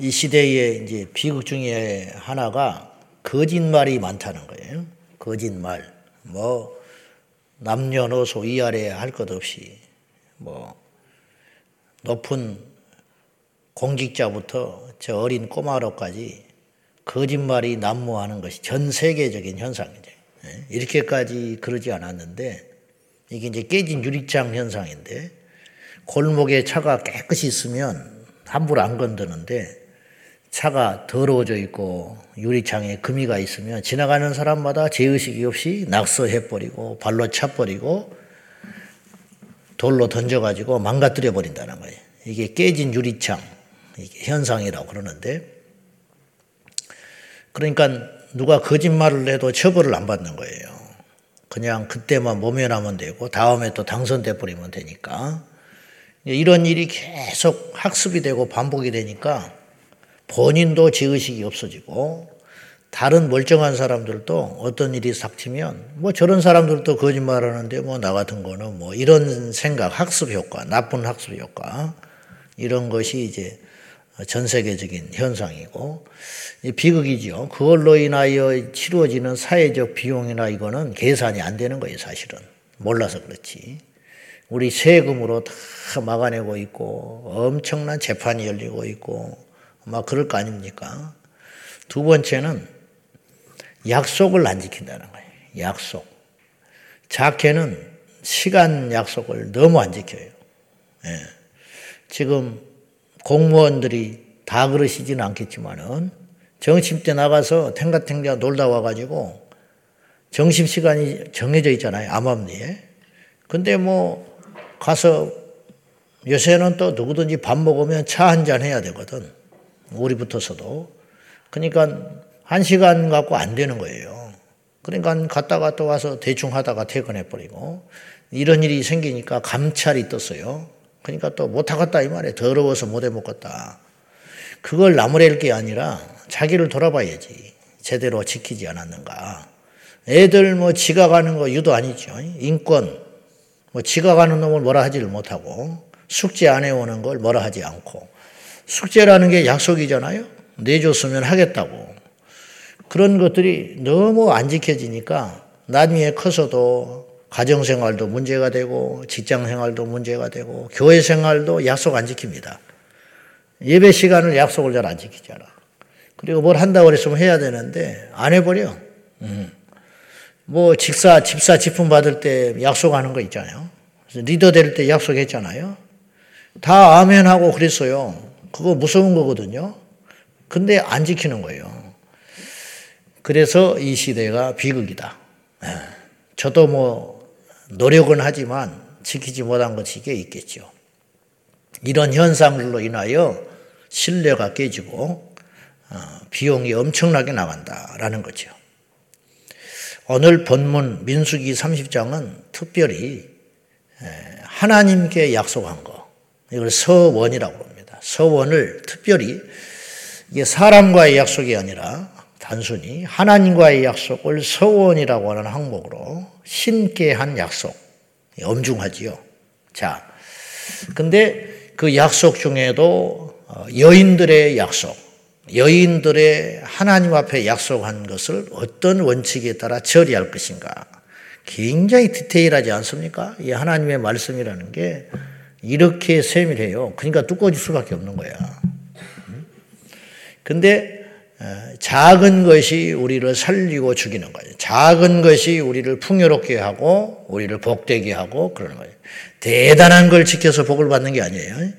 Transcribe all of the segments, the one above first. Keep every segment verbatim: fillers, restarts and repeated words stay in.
이 시대의 이제 비극 중에 하나가 거짓말이 많다는 거예요. 거짓말. 뭐, 남녀노소 이아래 할 것 없이, 뭐, 높은 공직자부터 저 어린 꼬마로까지 거짓말이 난무하는 것이 전 세계적인 현상이죠. 이렇게까지 그러지 않았는데, 이게 이제 깨진 유리창 현상인데, 골목에 차가 깨끗이 있으면 함부로 안 건드는데, 차가 더러워져 있고 유리창에 금이가 있으면 지나가는 사람마다 제의식이 없이 낙서해버리고 발로 차버리고 돌로 던져가지고 망가뜨려버린다는 거예요. 이게 깨진 유리창 이게 현상이라고 그러는데, 그러니까 누가 거짓말을 해도 처벌을 안 받는 거예요. 그냥 그때만 모면하면 되고 다음에 또 당선돼 버리면 되니까. 이런 일이 계속 학습이 되고 반복이 되니까 본인도 지의식이 없어지고, 다른 멀쩡한 사람들도 어떤 일이 닥치면 뭐 저런 사람들도 거짓말 하는데 뭐 나 같은 거는 뭐 이런 생각, 학습 효과, 나쁜 학습 효과, 이런 것이 이제 전 세계적인 현상이고 비극이죠. 그걸로 인하여 치루어지는 사회적 비용이나 이거는 계산이 안 되는 거예요, 사실은. 몰라서 그렇지. 우리 세금으로 다 막아내고 있고 엄청난 재판이 열리고 있고 막 그럴 거 아닙니까? 두 번째는 약속을 안 지킨다는 거예요. 약속. 작게는 시간 약속을 너무 안 지켜요. 예. 지금 공무원들이 다 그러시진 않겠지만은 점심 때 나가서 탱가탱가 놀다 와가지고 점심 시간이 정해져 있잖아요. 암암리에. 근데 뭐 가서 요새는 또 누구든지 밥 먹으면 차 한잔 해야 되거든. 우리 붙어서도. 그러니까 한 시간 갖고 안 되는 거예요. 그러니까 갔다가 또 와서 대충 하다가 퇴근해버리고 이런 일이 생기니까 감찰이 떴어요. 그러니까 또 못하겠다 이 말이에요. 더러워서 못해 먹겠다. 그걸 나무랄 게 아니라 자기를 돌아봐야지. 제대로 지키지 않았는가. 애들 뭐 지각하는 거 유도 아니죠. 인권. 뭐 지각하는 놈을 뭐라 하지를 못하고 숙제 안 해오는 걸 뭐라 하지 않고. 숙제라는 게 약속이잖아요. 내줬으면 하겠다고. 그런 것들이 너무 안 지켜지니까 나중에 커서도 가정생활도 문제가 되고 직장생활도 문제가 되고 교회생활도 약속 안 지킵니다. 예배 시간을 약속을 잘 안 지키잖아. 그리고 뭘 한다고 했으면 해야 되는데 안 해버려. 음. 뭐 직사, 집사, 직분 받을 때 약속하는 거 있잖아요. 리더 될 때 약속했잖아요. 다 아멘하고 그랬어요. 그거 무서운 거거든요. 근데 안 지키는 거예요. 그래서 이 시대가 비극이다. 예. 저도 뭐 노력은 하지만 지키지 못한 것이 있겠죠. 이런 현상들로 인하여 신뢰가 깨지고 어, 비용이 엄청나게 나간다라는 거죠. 오늘 본문 민수기 삼십 장은 특별히 예, 하나님께 약속한 거, 이걸 서원이라고 합니다. 서원을 특별히, 이게 사람과의 약속이 아니라 단순히 하나님과의 약속을 서원이라고 하는 항목으로 신께 한 약속, 엄중하지요. 자, 근데 그 약속 중에도 여인들의 약속, 여인들의 하나님 앞에 약속한 것을 어떤 원칙에 따라 처리할 것인가. 굉장히 디테일하지 않습니까? 이 하나님의 말씀이라는 게 이렇게 세밀해요. 그러니까 두꺼워질 수밖에 없는 거야. 근데 작은 것이 우리를 살리고 죽이는 거예요. 작은 것이 우리를 풍요롭게 하고 우리를 복되게 하고 그러는 거예요. 대단한 걸 지켜서 복을 받는 게 아니에요.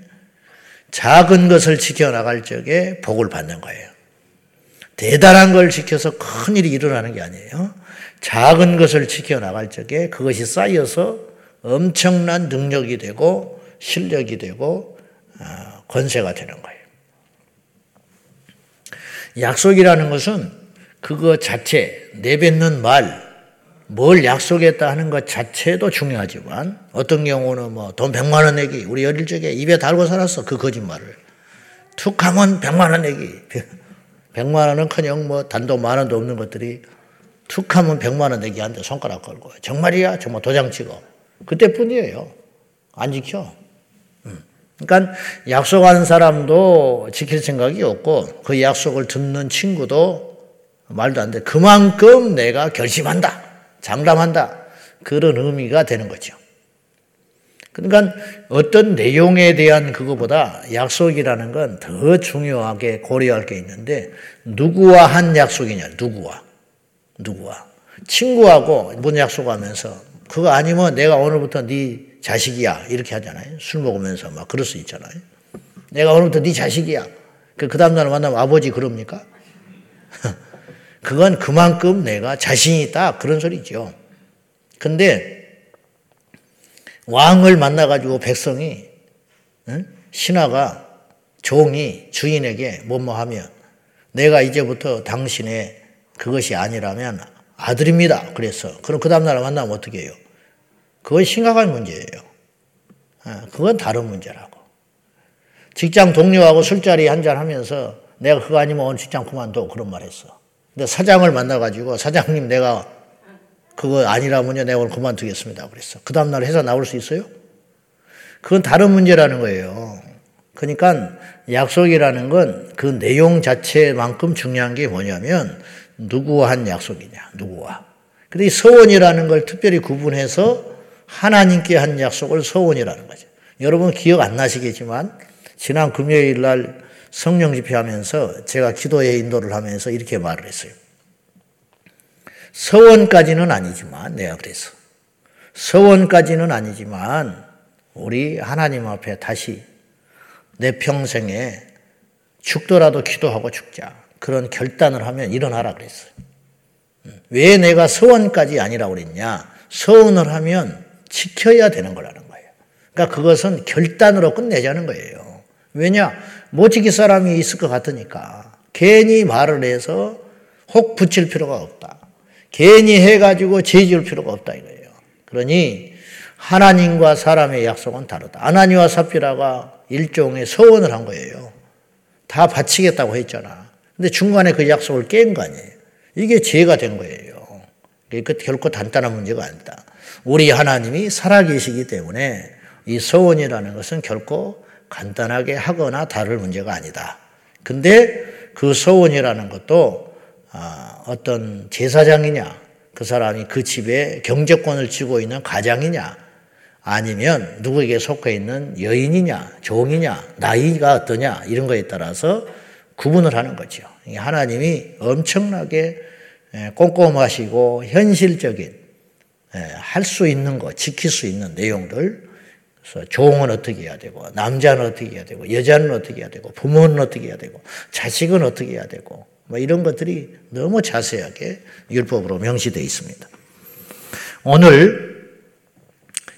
작은 것을 지켜나갈 적에 복을 받는 거예요. 대단한 걸 지켜서 큰 일이 일어나는 게 아니에요. 작은 것을 지켜나갈 적에 그것이 쌓여서 엄청난 능력이 되고 실력이 되고 어, 권세가 되는 거예요. 약속이라는 것은 그거 자체, 내뱉는 말, 뭘 약속했다 하는 것 자체도 중요하지만 어떤 경우는 뭐 돈 백만 원 내기, 우리 어릴 적에 입에 달고 살았어, 그 거짓말을. 툭 하면 백만 원 내기. 백만 원은 커녕 뭐 단도 만 원도 없는 것들이 툭 하면 백만 원 내기 하는데 손가락 걸고. 정말이야? 정말 도장 찍어. 그때뿐이에요. 안 지켜. 그러니까 약속한 사람도 지킬 생각이 없고 그 약속을 듣는 친구도 말도 안 돼. 그만큼 내가 결심한다. 장담한다. 그런 의미가 되는 거죠. 그러니까 어떤 내용에 대한 그거보다 약속이라는 건 더 중요하게 고려할 게 있는데 누구와 한 약속이냐. 누구와. 누구와. 친구하고 뭔 약속하면서 그거 아니면 내가 오늘부터 네 자식이야 이렇게 하잖아요. 술 먹으면서 막 그럴 수 있잖아요. 내가 오늘부터 네 자식이야. 그 다음 날 만나면 아버지 그럽니까? 그건 그만큼 내가 자신이 있다 그런 소리죠. 근데 왕을 만나가지고 백성이 응? 신하가 종이 주인에게 뭐뭐 하면 내가 이제부터 당신의 그것이 아니라면 아들입니다. 그래서 그럼 그 다음 날 만나면 어떻게 해요? 그건 심각한 문제예요. 그건 다른 문제라고. 직장 동료하고 술자리 한잔 하면서 내가 그거 아니면 오늘 직장 그만둬 그런 말 했어. 근데 사장을 만나가지고 사장님 내가 그거 아니라면요 내가 오늘 그만두겠습니다. 그랬어. 그 다음날 회사 나올 수 있어요? 그건 다른 문제라는 거예요. 그러니까 약속이라는 건 그 내용 자체만큼 중요한 게 뭐냐면 누구와 한 약속이냐. 누구와. 근데 이 서원이라는 걸 특별히 구분해서 하나님께 한 약속을 서원이라는 거죠. 여러분 기억 안 나시겠지만 지난 금요일 날 성령 집회하면서 제가 기도의 인도를 하면서 이렇게 말을 했어요. 서원까지는 아니지만 내가 그래서 서원까지는 아니지만 우리 하나님 앞에 다시 내 평생에 죽더라도 기도하고 죽자. 그런 결단을 하면 일어나라 그랬어요. 왜 내가 서원까지 아니라고 그랬냐. 서원을 하면 지켜야 되는 거라는 거예요. 그러니까 그것은 결단으로 끝내자는 거예요. 왜냐? 못 지킬 사람이 있을 것 같으니까. 괜히 말을 해서 혹 붙일 필요가 없다. 괜히 해가지고 죄지을 필요가 없다 이거예요. 그러니 하나님과 사람의 약속은 다르다. 아나니와 삽비라가 일종의 서원을 한 거예요. 다 바치겠다고 했잖아. 근데 중간에 그 약속을 깬 거 아니에요. 이게 죄가 된 거예요. 그러니까 결코 단단한 문제가 아니다. 우리 하나님이 살아계시기 때문에 이 서원이라는 것은 결코 간단하게 하거나 다를 문제가 아니다. 근데 그 서원이라는 것도 어떤 제사장이냐, 그 사람이 그 집에 경제권을 쥐고 있는 가장이냐, 아니면 누구에게 속해 있는 여인이냐, 종이냐, 나이가 어떠냐 이런 거에 따라서 구분을 하는 거죠. 하나님이 엄청나게 꼼꼼하시고 현실적인 할 수 있는 거, 지킬 수 있는 내용들. 그래서 종은 어떻게 해야 되고, 남자는 어떻게 해야 되고, 여자는 어떻게 해야 되고, 부모는 어떻게 해야 되고, 자식은 어떻게 해야 되고 뭐 이런 것들이 너무 자세하게 율법으로 명시되어 있습니다. 오늘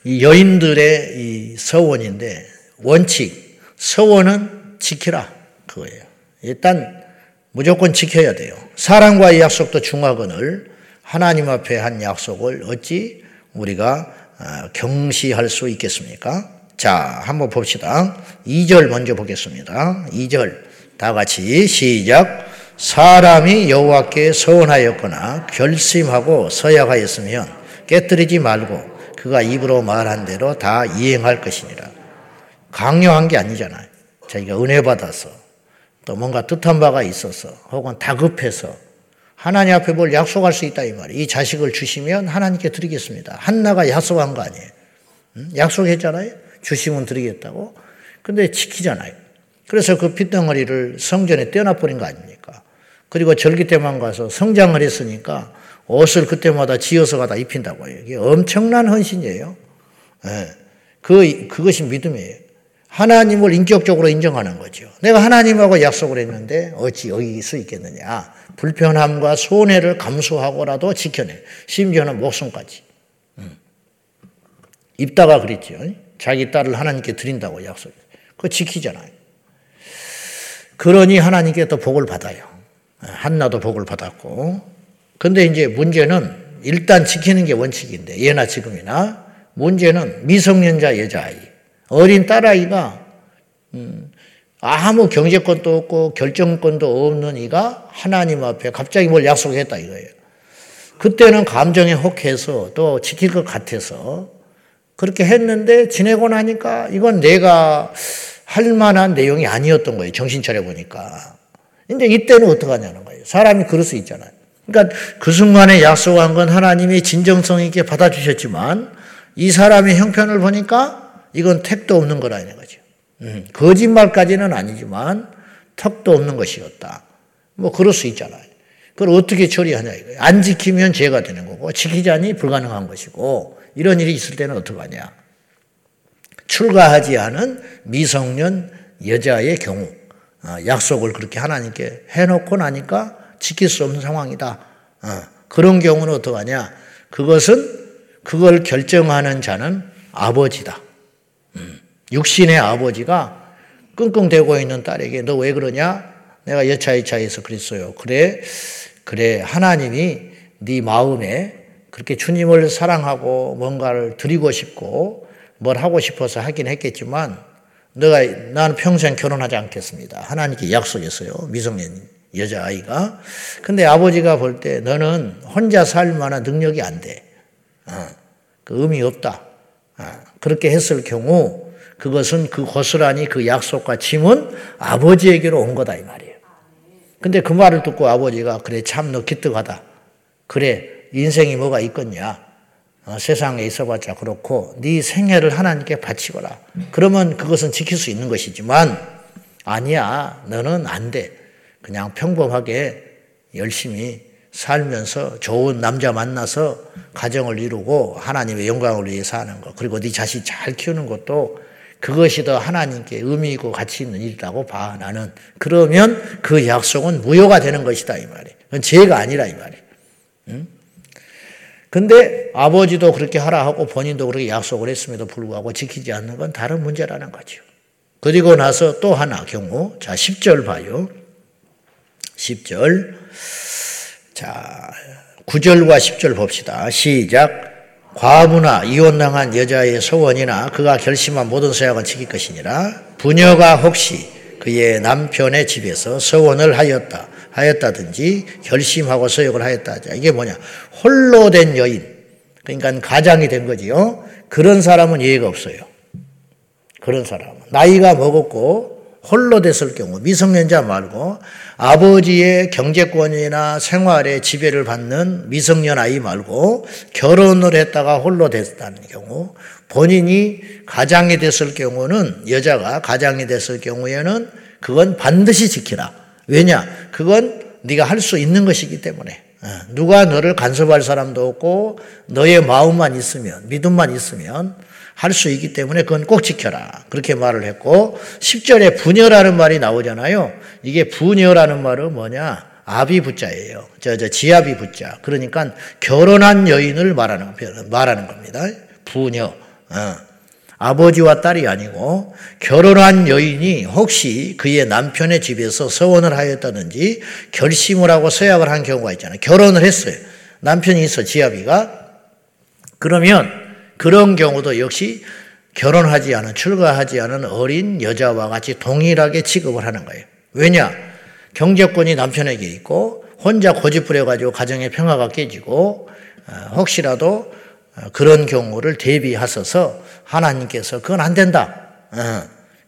이 여인들의 이 서원인데 원칙, 서원은 지키라 그거예요. 일단 무조건 지켜야 돼요. 사랑과의 약속도 중하거늘 하나님 앞에 한 약속을 어찌 우리가 경시할 수 있겠습니까? 자, 한번 봅시다. 이 절 먼저 보겠습니다. 이 절 다 같이 시작. 사람이 여호와께 서원하였거나 결심하고 서약하였으면 깨뜨리지 말고 그가 입으로 말한 대로 다 이행할 것이니라. 강요한 게 아니잖아요. 자기가 은혜 받아서 또 뭔가 뜻한 바가 있어서 혹은 다급해서 하나님 앞에 뭘 약속할 수 있다 이 말이에요. 이 자식을 주시면 하나님께 드리겠습니다. 한나가 약속한 거 아니에요. 응? 약속했잖아요. 주시면 드리겠다고. 근데 지키잖아요. 그래서 그 핏덩어리를 성전에 떼어놔버린 거 아닙니까? 그리고 절기 때만 가서 성장을 했으니까 옷을 그때마다 지어서 가다 입힌다고 해요. 이게 엄청난 헌신이에요. 네. 그, 그것이 믿음이에요. 하나님을 인격적으로 인정하는 거죠. 내가 하나님하고 약속을 했는데 어찌 여길 수 있겠느냐. 불편함과 손해를 감수하고라도 지켜내. 심지어는 목숨까지. 음. 입다가 그랬죠. 자기 딸을 하나님께 드린다고 약속. 그거 지키잖아요. 그러니 하나님께 또 복을 받아요. 한나도 복을 받았고. 근데 이제 문제는 일단 지키는 게 원칙인데 예나 지금이나 문제는 미성년자 여자아이. 어린 딸아이가 아무 경제권도 없고 결정권도 없는 이가 하나님 앞에 갑자기 뭘 약속했다 이거예요. 그때는 감정에 혹해서 또 지킬 것 같아서 그렇게 했는데 지내고 나니까 이건 내가 할 만한 내용이 아니었던 거예요. 정신 차려보니까. 근데 이때는 어떡하냐는 거예요. 사람이 그럴 수 있잖아요. 그러니까 그 순간에 약속한 건 하나님이 진정성 있게 받아주셨지만 이 사람의 형편을 보니까 이건 택도 없는 거라는 거죠. 음, 거짓말까지는 아니지만 턱도 없는 것이었다. 뭐 그럴 수 있잖아요. 그걸 어떻게 처리하냐 이거예요. 안 지키면 죄가 되는 거고 지키자니 불가능한 것이고 이런 일이 있을 때는 어떡하냐. 출가하지 않은 미성년 여자의 경우 약속을 그렇게 하나님께 해놓고 나니까 지킬 수 없는 상황이다. 그런 경우는 어떡하냐. 그것은 그걸 결정하는 자는 아버지다. 육신의 아버지가 끙끙대고 있는 딸에게 너 왜 그러냐? 내가 여차이차해서 그랬어요. 그래, 그래 하나님이 네 마음에 그렇게 주님을 사랑하고 뭔가를 드리고 싶고 뭘 하고 싶어서 하긴 했겠지만 내가 나는 평생 결혼하지 않겠습니다. 하나님께 약속했어요. 미성년 여자아이가. 근데 아버지가 볼 때 너는 혼자 살 만한 능력이 안 돼. 어, 그 의미 없다. 어, 그렇게 했을 경우 그것은 그 고스란히 그 약속과 짐은 아버지에게로 온 거다 이 말이에요. 근데 그 말을 듣고 아버지가 그래 참 너 기특하다. 그래 인생이 뭐가 있겠냐. 어, 세상에 있어봤자 그렇고 네 생애를 하나님께 바치거라. 그러면 그것은 지킬 수 있는 것이지만 아니야 너는 안 돼. 그냥 평범하게 열심히 살면서 좋은 남자 만나서 가정을 이루고 하나님의 영광을 위해 사는 것 그리고 네 자식 잘 키우는 것도 그것이 더 하나님께 의미 있고 가치 있는 일이라고 봐 나는. 그러면 그 약속은 무효가 되는 것이다 이 말이에요. 그건 죄가 아니라 이 말이에요. 응? 근데 아버지도 그렇게 하라 하고 본인도 그렇게 약속을 했음에도 불구하고 지키지 않는 건 다른 문제라는 거죠. 그리고 나서 또 하나 경우. 자, 십 절 봐요. 십 절. 자, 구 절과 십 절 봅시다. 시작. 과부나 이혼당한 여자의 소원이나 그가 결심한 모든 서약은 지킬 것이니라. 부녀가 혹시 그의 남편의 집에서 서원을 하였다, 하였다든지 결심하고 서약을 하였다 하자. 이게 뭐냐. 홀로 된 여인. 그러니까 가장이 된 거지요. 그런 사람은 예의가 없어요. 그런 사람은. 나이가 먹었고 홀로 됐을 경우 미성년자 말고 아버지의 경제권이나 생활에 지배를 받는 미성년 아이 말고 결혼을 했다가 홀로 됐다는 경우 본인이 가장이 됐을 경우는 여자가 가장이 됐을 경우에는 그건 반드시 지키라. 왜냐? 그건 네가 할 수 있는 것이기 때문에 누가 너를 간섭할 사람도 없고 너의 마음만 있으면 믿음만 있으면 할 수 있기 때문에 그건 꼭 지켜라. 그렇게 말을 했고 십 절에 부녀라는 말이 나오잖아요. 이게 부녀라는 말은 뭐냐? 아비 부자예요. 저, 저 지아비 부자. 그러니까 결혼한 여인을 말하는, 말하는 겁니다. 부녀. 어. 아버지와 딸이 아니고 결혼한 여인이 혹시 그의 남편의 집에서 서원을 하였다든지 결심을 하고 서약을 한 경우가 있잖아요. 결혼을 했어요. 남편이 있어 지아비가. 그러면 그런 경우도 역시 결혼하지 않은 출가하지 않은 어린 여자와 같이 동일하게 취급을 하는 거예요. 왜냐? 경제권이 남편에게 있고 혼자 고집부려가지고 가정의 평화가 깨지고 혹시라도 그런 경우를 대비하셔서 하나님께서 그건 안 된다.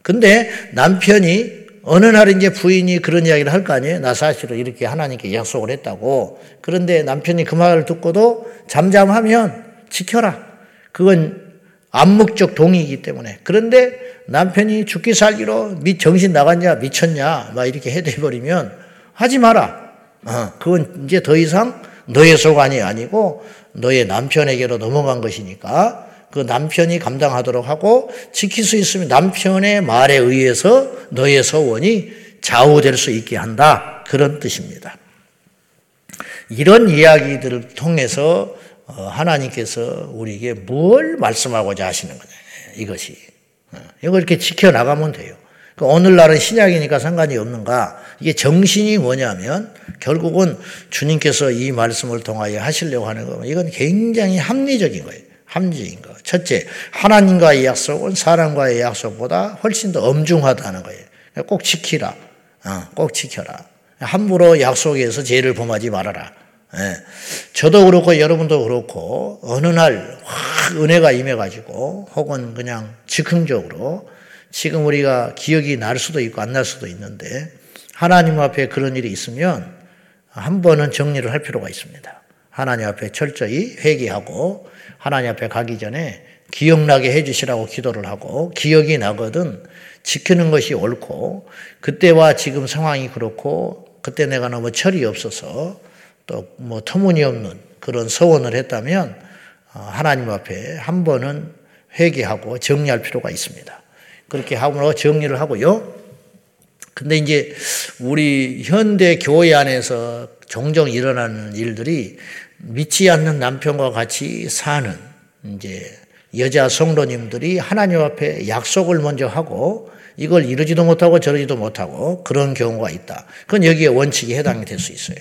근데 남편이 어느 날 이제 부인이 그런 이야기를 할 거 아니에요. 나 사실은 이렇게 하나님께 약속을 했다고. 그런데 남편이 그 말을 듣고도 잠잠하면 지켜라. 그건 암묵적 동의이기 때문에. 그런데 남편이 죽기 살기로 미 정신 나갔냐 미쳤냐 막 이렇게 해대버리면 하지 마라. 어, 그건 이제 더 이상 너의 소관이 아니고 너의 남편에게로 넘어간 것이니까 그 남편이 감당하도록 하고 지킬 수 있으면 남편의 말에 의해서 너의 소원이 좌우될 수 있게 한다. 그런 뜻입니다. 이런 이야기들을 통해서 어, 하나님께서 우리에게 뭘 말씀하고자 하시는 거냐. 이것이. 어, 이걸 이렇게 지켜나가면 돼요. 그러니까 오늘날은 신약이니까 상관이 없는가. 이게 정신이 뭐냐면 결국은 주님께서 이 말씀을 통하여 하시려고 하는 거면 이건 굉장히 합리적인 거예요. 합리적인 거. 첫째, 하나님과의 약속은 사람과의 약속보다 훨씬 더 엄중하다는 거예요. 꼭 지키라. 어, 꼭 지켜라. 함부로 약속에서 죄를 범하지 말아라. 예. 저도 그렇고 여러분도 그렇고 어느 날 확 은혜가 임해가지고 혹은 그냥 즉흥적으로 지금 우리가 기억이 날 수도 있고 안 날 수도 있는데 하나님 앞에 그런 일이 있으면 한 번은 정리를 할 필요가 있습니다. 하나님 앞에 철저히 회개하고 하나님 앞에 가기 전에 기억나게 해주시라고 기도를 하고 기억이 나거든 지키는 것이 옳고 그때와 지금 상황이 그렇고 그때 내가 너무 철이 없어서 또 뭐 터무니없는 그런 서원을 했다면 하나님 앞에 한 번은 회개하고 정리할 필요가 있습니다. 그렇게 하므로 정리를 하고요. 근데 이제 우리 현대 교회 안에서 종종 일어나는 일들이 믿지 않는 남편과 같이 사는 이제 여자 성도님들이 하나님 앞에 약속을 먼저 하고 이걸 이루지도 못하고 저러지도 못하고 그런 경우가 있다. 그건 여기에 원칙이 해당이 될 수 있어요.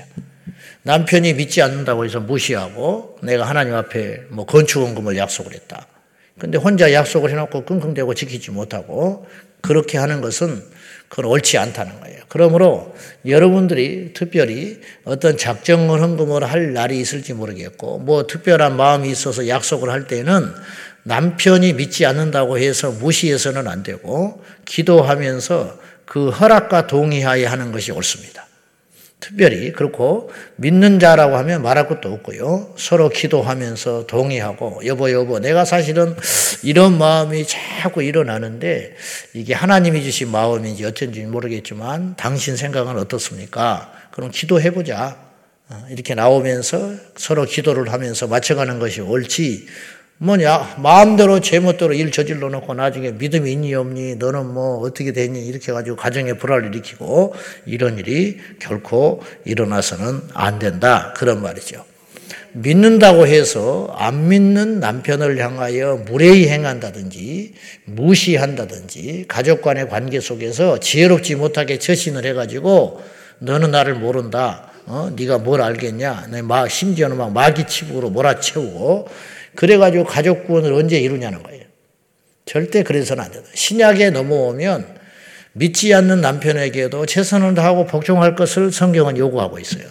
남편이 믿지 않는다고 해서 무시하고 내가 하나님 앞에 뭐 건축원금을 약속을 했다. 근데 혼자 약속을 해놓고 끙끙대고 지키지 못하고 그렇게 하는 것은 그건 옳지 않다는 거예요. 그러므로 여러분들이 특별히 어떤 작정을 헌금을 할 날이 있을지 모르겠고 뭐 특별한 마음이 있어서 약속을 할 때는 남편이 믿지 않는다고 해서 무시해서는 안 되고 기도하면서 그 허락과 동의하에 하는 것이 옳습니다. 특별히 그렇고 믿는 자라고 하면 말할 것도 없고요. 서로 기도하면서 동의하고 여보 여보 내가 사실은 이런 마음이 자꾸 일어나는데 이게 하나님이 주신 마음인지 어쩐지 모르겠지만 당신 생각은 어떻습니까? 그럼 기도해보자. 이렇게 나오면서 서로 기도를 하면서 맞춰가는 것이 옳지. 뭐냐 마음대로 제멋대로 일 저질러 놓고 나중에 믿음이 있니 없니 너는 뭐 어떻게 되니 이렇게 해가지고 가정에 불화를 일으키고 이런 일이 결코 일어나서는 안 된다 그런 말이죠. 믿는다고 해서 안 믿는 남편을 향하여 무례히 행한다든지 무시한다든지 가족 간의 관계 속에서 지혜롭지 못하게 처신을 해가지고 너는 나를 모른다 어 네가 뭘 알겠냐 막 심지어는 막 마귀치부로 몰아채우고 그래가지고 가족 구원을 언제 이루냐는 거예요. 절대 그래서는 안 된다. 신약에 넘어오면 믿지 않는 남편에게도 최선을 다하고 복종할 것을 성경은 요구하고 있어요.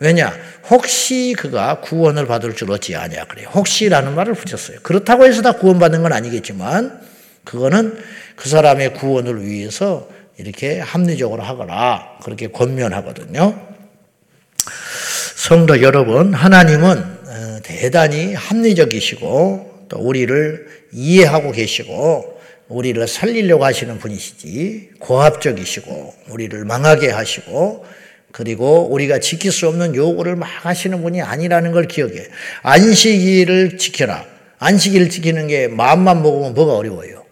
왜냐? 혹시 그가 구원을 받을 줄 어찌 아냐 그래. 혹시라는 말을 붙였어요. 그렇다고 해서 다 구원받는 건 아니겠지만 그거는 그 사람의 구원을 위해서 이렇게 합리적으로 하거라 그렇게 권면하거든요. 성도 여러분, 하나님은 대단히 합리적이시고 또 우리를 이해하고 계시고 우리를 살리려고 하시는 분이시지 고압적이시고 우리를 망하게 하시고 그리고 우리가 지킬 수 없는 요구를 막 하시는 분이 아니라는 걸 기억해. 안식일을 지켜라. 안식일을 지키는 게 마음만 먹으면 뭐가 어려워요.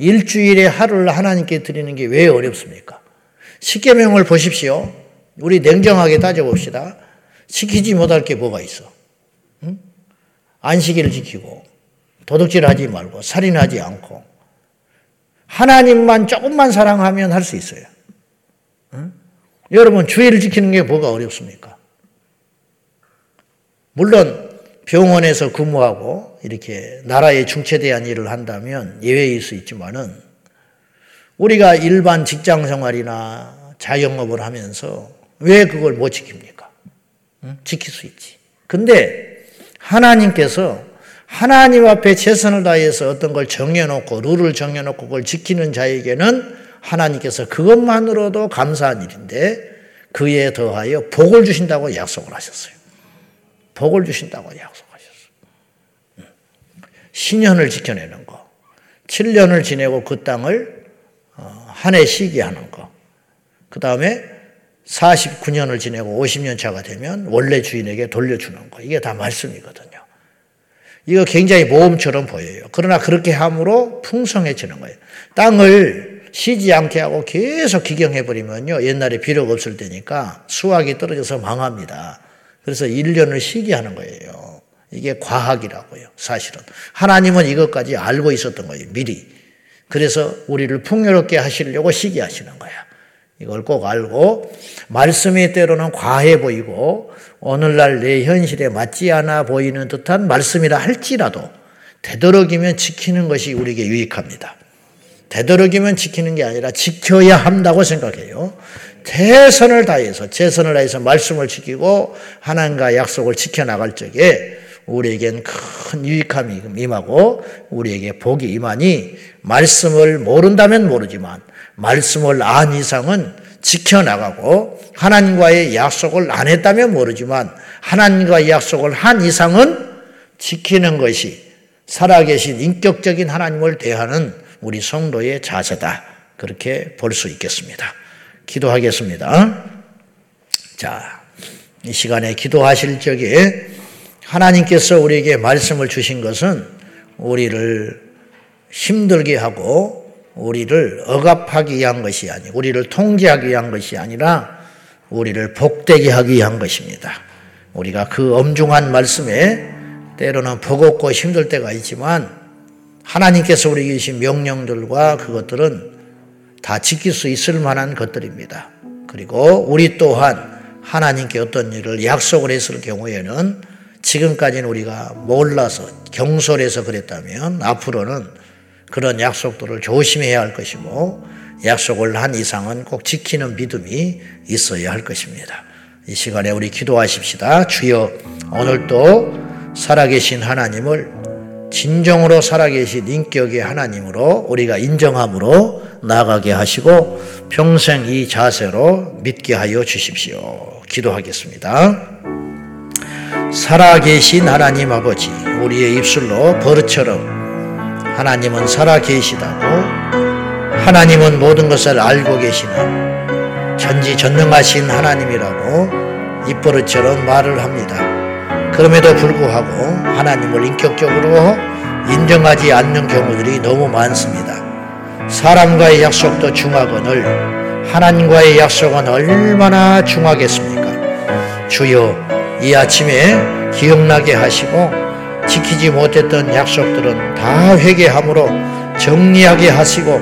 일주일에 하루를 하나님께 드리는 게 왜 어렵습니까? 십계명을 보십시오. 우리 냉정하게 따져봅시다. 지키지 못할 게 뭐가 있어? 안식일을 지키고 도둑질하지 말고 살인하지 않고 하나님만 조금만 사랑하면 할 수 있어요. 응? 여러분 주의를 지키는 게 뭐가 어렵습니까? 물론 병원에서 근무하고 이렇게 나라에 중체대한 일을 한다면 예외일 수 있지만은 우리가 일반 직장 생활이나 자영업을 하면서 왜 그걸 못 지킵니까? 응? 지킬 수 있지. 근데 하나님께서 하나님 앞에 최선을 다해서 어떤 걸 정해놓고 룰을 정해놓고 그걸 지키는 자에게는 하나님께서 그것만으로도 감사한 일인데 그에 더하여 복을 주신다고 약속을 하셨어요. 복을 주신다고 약속하셨어요. 신년을 지켜내는 거, 칠 년을 지내고 그 땅을 한 해 시기하는 거, 그 다음에 사십구 년을 지내고 오십 년 차가 되면 원래 주인에게 돌려주는 거. 이게 다 말씀이거든요. 이거 굉장히 모험처럼 보여요. 그러나 그렇게 함으로 풍성해지는 거예요. 땅을 쉬지 않게 하고 계속 기경해버리면요. 옛날에 비료가 없을 때니까 수확이 떨어져서 망합니다. 그래서 일 년을 쉬게 하는 거예요. 이게 과학이라고요. 사실은. 하나님은 이것까지 알고 있었던 거예요. 미리. 그래서 우리를 풍요롭게 하시려고 쉬게 하시는 거예요. 이걸 꼭 알고 말씀이 때로는 과해 보이고 오늘날 내 현실에 맞지 않아 보이는 듯한 말씀이라 할지라도 되도록이면 지키는 것이 우리에게 유익합니다. 되도록이면 지키는 게 아니라 지켜야 한다고 생각해요. 최선을 다해서 최선을 다해서 말씀을 지키고 하나님과 약속을 지켜나갈 적에 우리에겐 큰 유익함이 임하고 우리에게 복이 임하니 말씀을 모른다면 모르지만 말씀을 안 이상은 지켜나가고 하나님과의 약속을 안 했다면 모르지만 하나님과의 약속을 한 이상은 지키는 것이 살아계신 인격적인 하나님을 대하는 우리 성도의 자세다. 그렇게 볼 수 있겠습니다. 기도하겠습니다. 자, 이 시간에 기도하실 적에 하나님께서 우리에게 말씀을 주신 것은 우리를 힘들게 하고 우리를 억압하기 위한 것이 아니고 우리를 통제하기 위한 것이 아니라 우리를 복되게 하기 위한 것입니다. 우리가 그 엄중한 말씀에 때로는 버겁고 힘들 때가 있지만 하나님께서 우리에게 주신 명령들과 그것들은 다 지킬 수 있을 만한 것들입니다. 그리고 우리 또한 하나님께 어떤 일을 약속을 했을 경우에는 지금까지는 우리가 몰라서 경솔해서 그랬다면 앞으로는 그런 약속들을 조심해야 할 것이고 약속을 한 이상은 꼭 지키는 믿음이 있어야 할 것입니다. 이 시간에 우리 기도하십시다. 주여, 오늘도 살아계신 하나님을 진정으로 살아계신 인격의 하나님으로 우리가 인정함으로 나아가게 하시고 평생 이 자세로 믿게 하여 주십시오. 기도하겠습니다. 살아계신 하나님 아버지, 우리의 입술로 버릇처럼 하나님은 살아계시다고, 하나님은 모든 것을 알고 계시나 전지전능하신 하나님이라고 입버릇처럼 말을 합니다. 그럼에도 불구하고 하나님을 인격적으로 인정하지 않는 경우들이 너무 많습니다. 사람과의 약속도 중하거늘 하나님과의 약속은 얼마나 중하겠습니까? 주여, 이 아침에 기억나게 하시고 지키지 못했던 약속들은 다 회개함으로 정리하게 하시고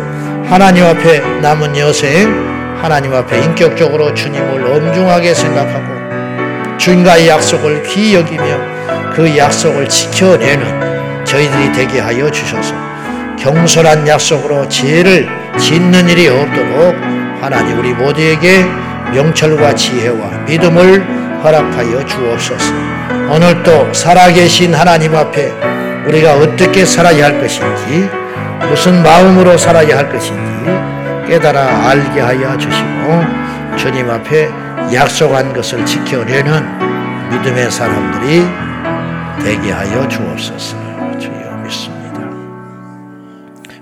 하나님 앞에 남은 여생 하나님 앞에 인격적으로 주님을 엄중하게 생각하고 주님과의 약속을 귀히 여기며 그 약속을 지켜내는 저희들이 되게 하여 주셔서 경솔한 약속으로 죄를 짓는 일이 없도록 하나님 우리 모두에게 명철과 지혜와 믿음을 허락하여 주옵소서. 오늘도 살아계신 하나님 앞에 우리가 어떻게 살아야 할 것인지, 무슨 마음으로 살아야 할 것인지 깨달아 알게 하여 주시고 주님 앞에 약속한 것을 지켜내는 믿음의 사람들이 되게 하여 주옵소서. 주여, 믿습니다.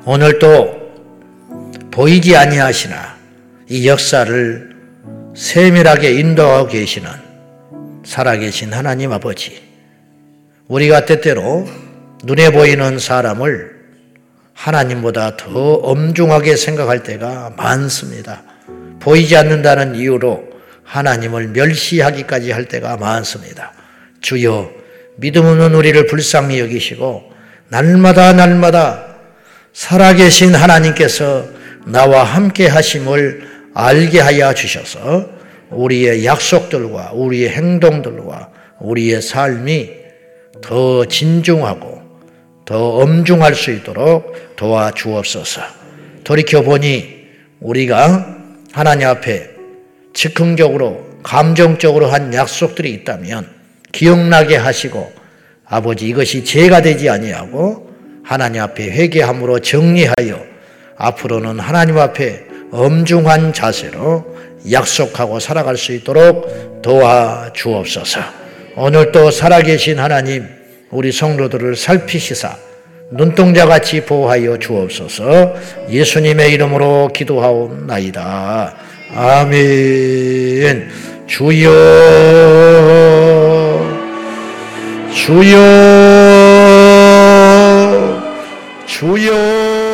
오늘도 보이지 아니하시나 이 역사를 세밀하게 인도하고 계시는 살아계신 하나님 아버지, 우리가 때때로 눈에 보이는 사람을 하나님보다 더 엄중하게 생각할 때가 많습니다. 보이지 않는다는 이유로 하나님을 멸시하기까지 할 때가 많습니다. 주여, 믿음 없는 우리를 불쌍히 여기시고 날마다 날마다 살아계신 하나님께서 나와 함께 하심을 알게 하여 주셔서 우리의 약속들과 우리의 행동들과 우리의 삶이 더 진중하고 더 엄중할 수 있도록 도와주옵소서. 돌이켜보니 우리가 하나님 앞에 즉흥적으로 감정적으로 한 약속들이 있다면 기억나게 하시고 아버지, 이것이 죄가 되지 아니하고 하나님 앞에 회개함으로 정리하여 앞으로는 하나님 앞에 엄중한 자세로 약속하고 살아갈 수 있도록 도와주옵소서. 오늘도 살아계신 하나님, 우리 성도들을 살피시사 눈동자같이 보호하여 주옵소서. 예수님의 이름으로 기도하옵나이다. 아멘. 주여, 주여, 주여.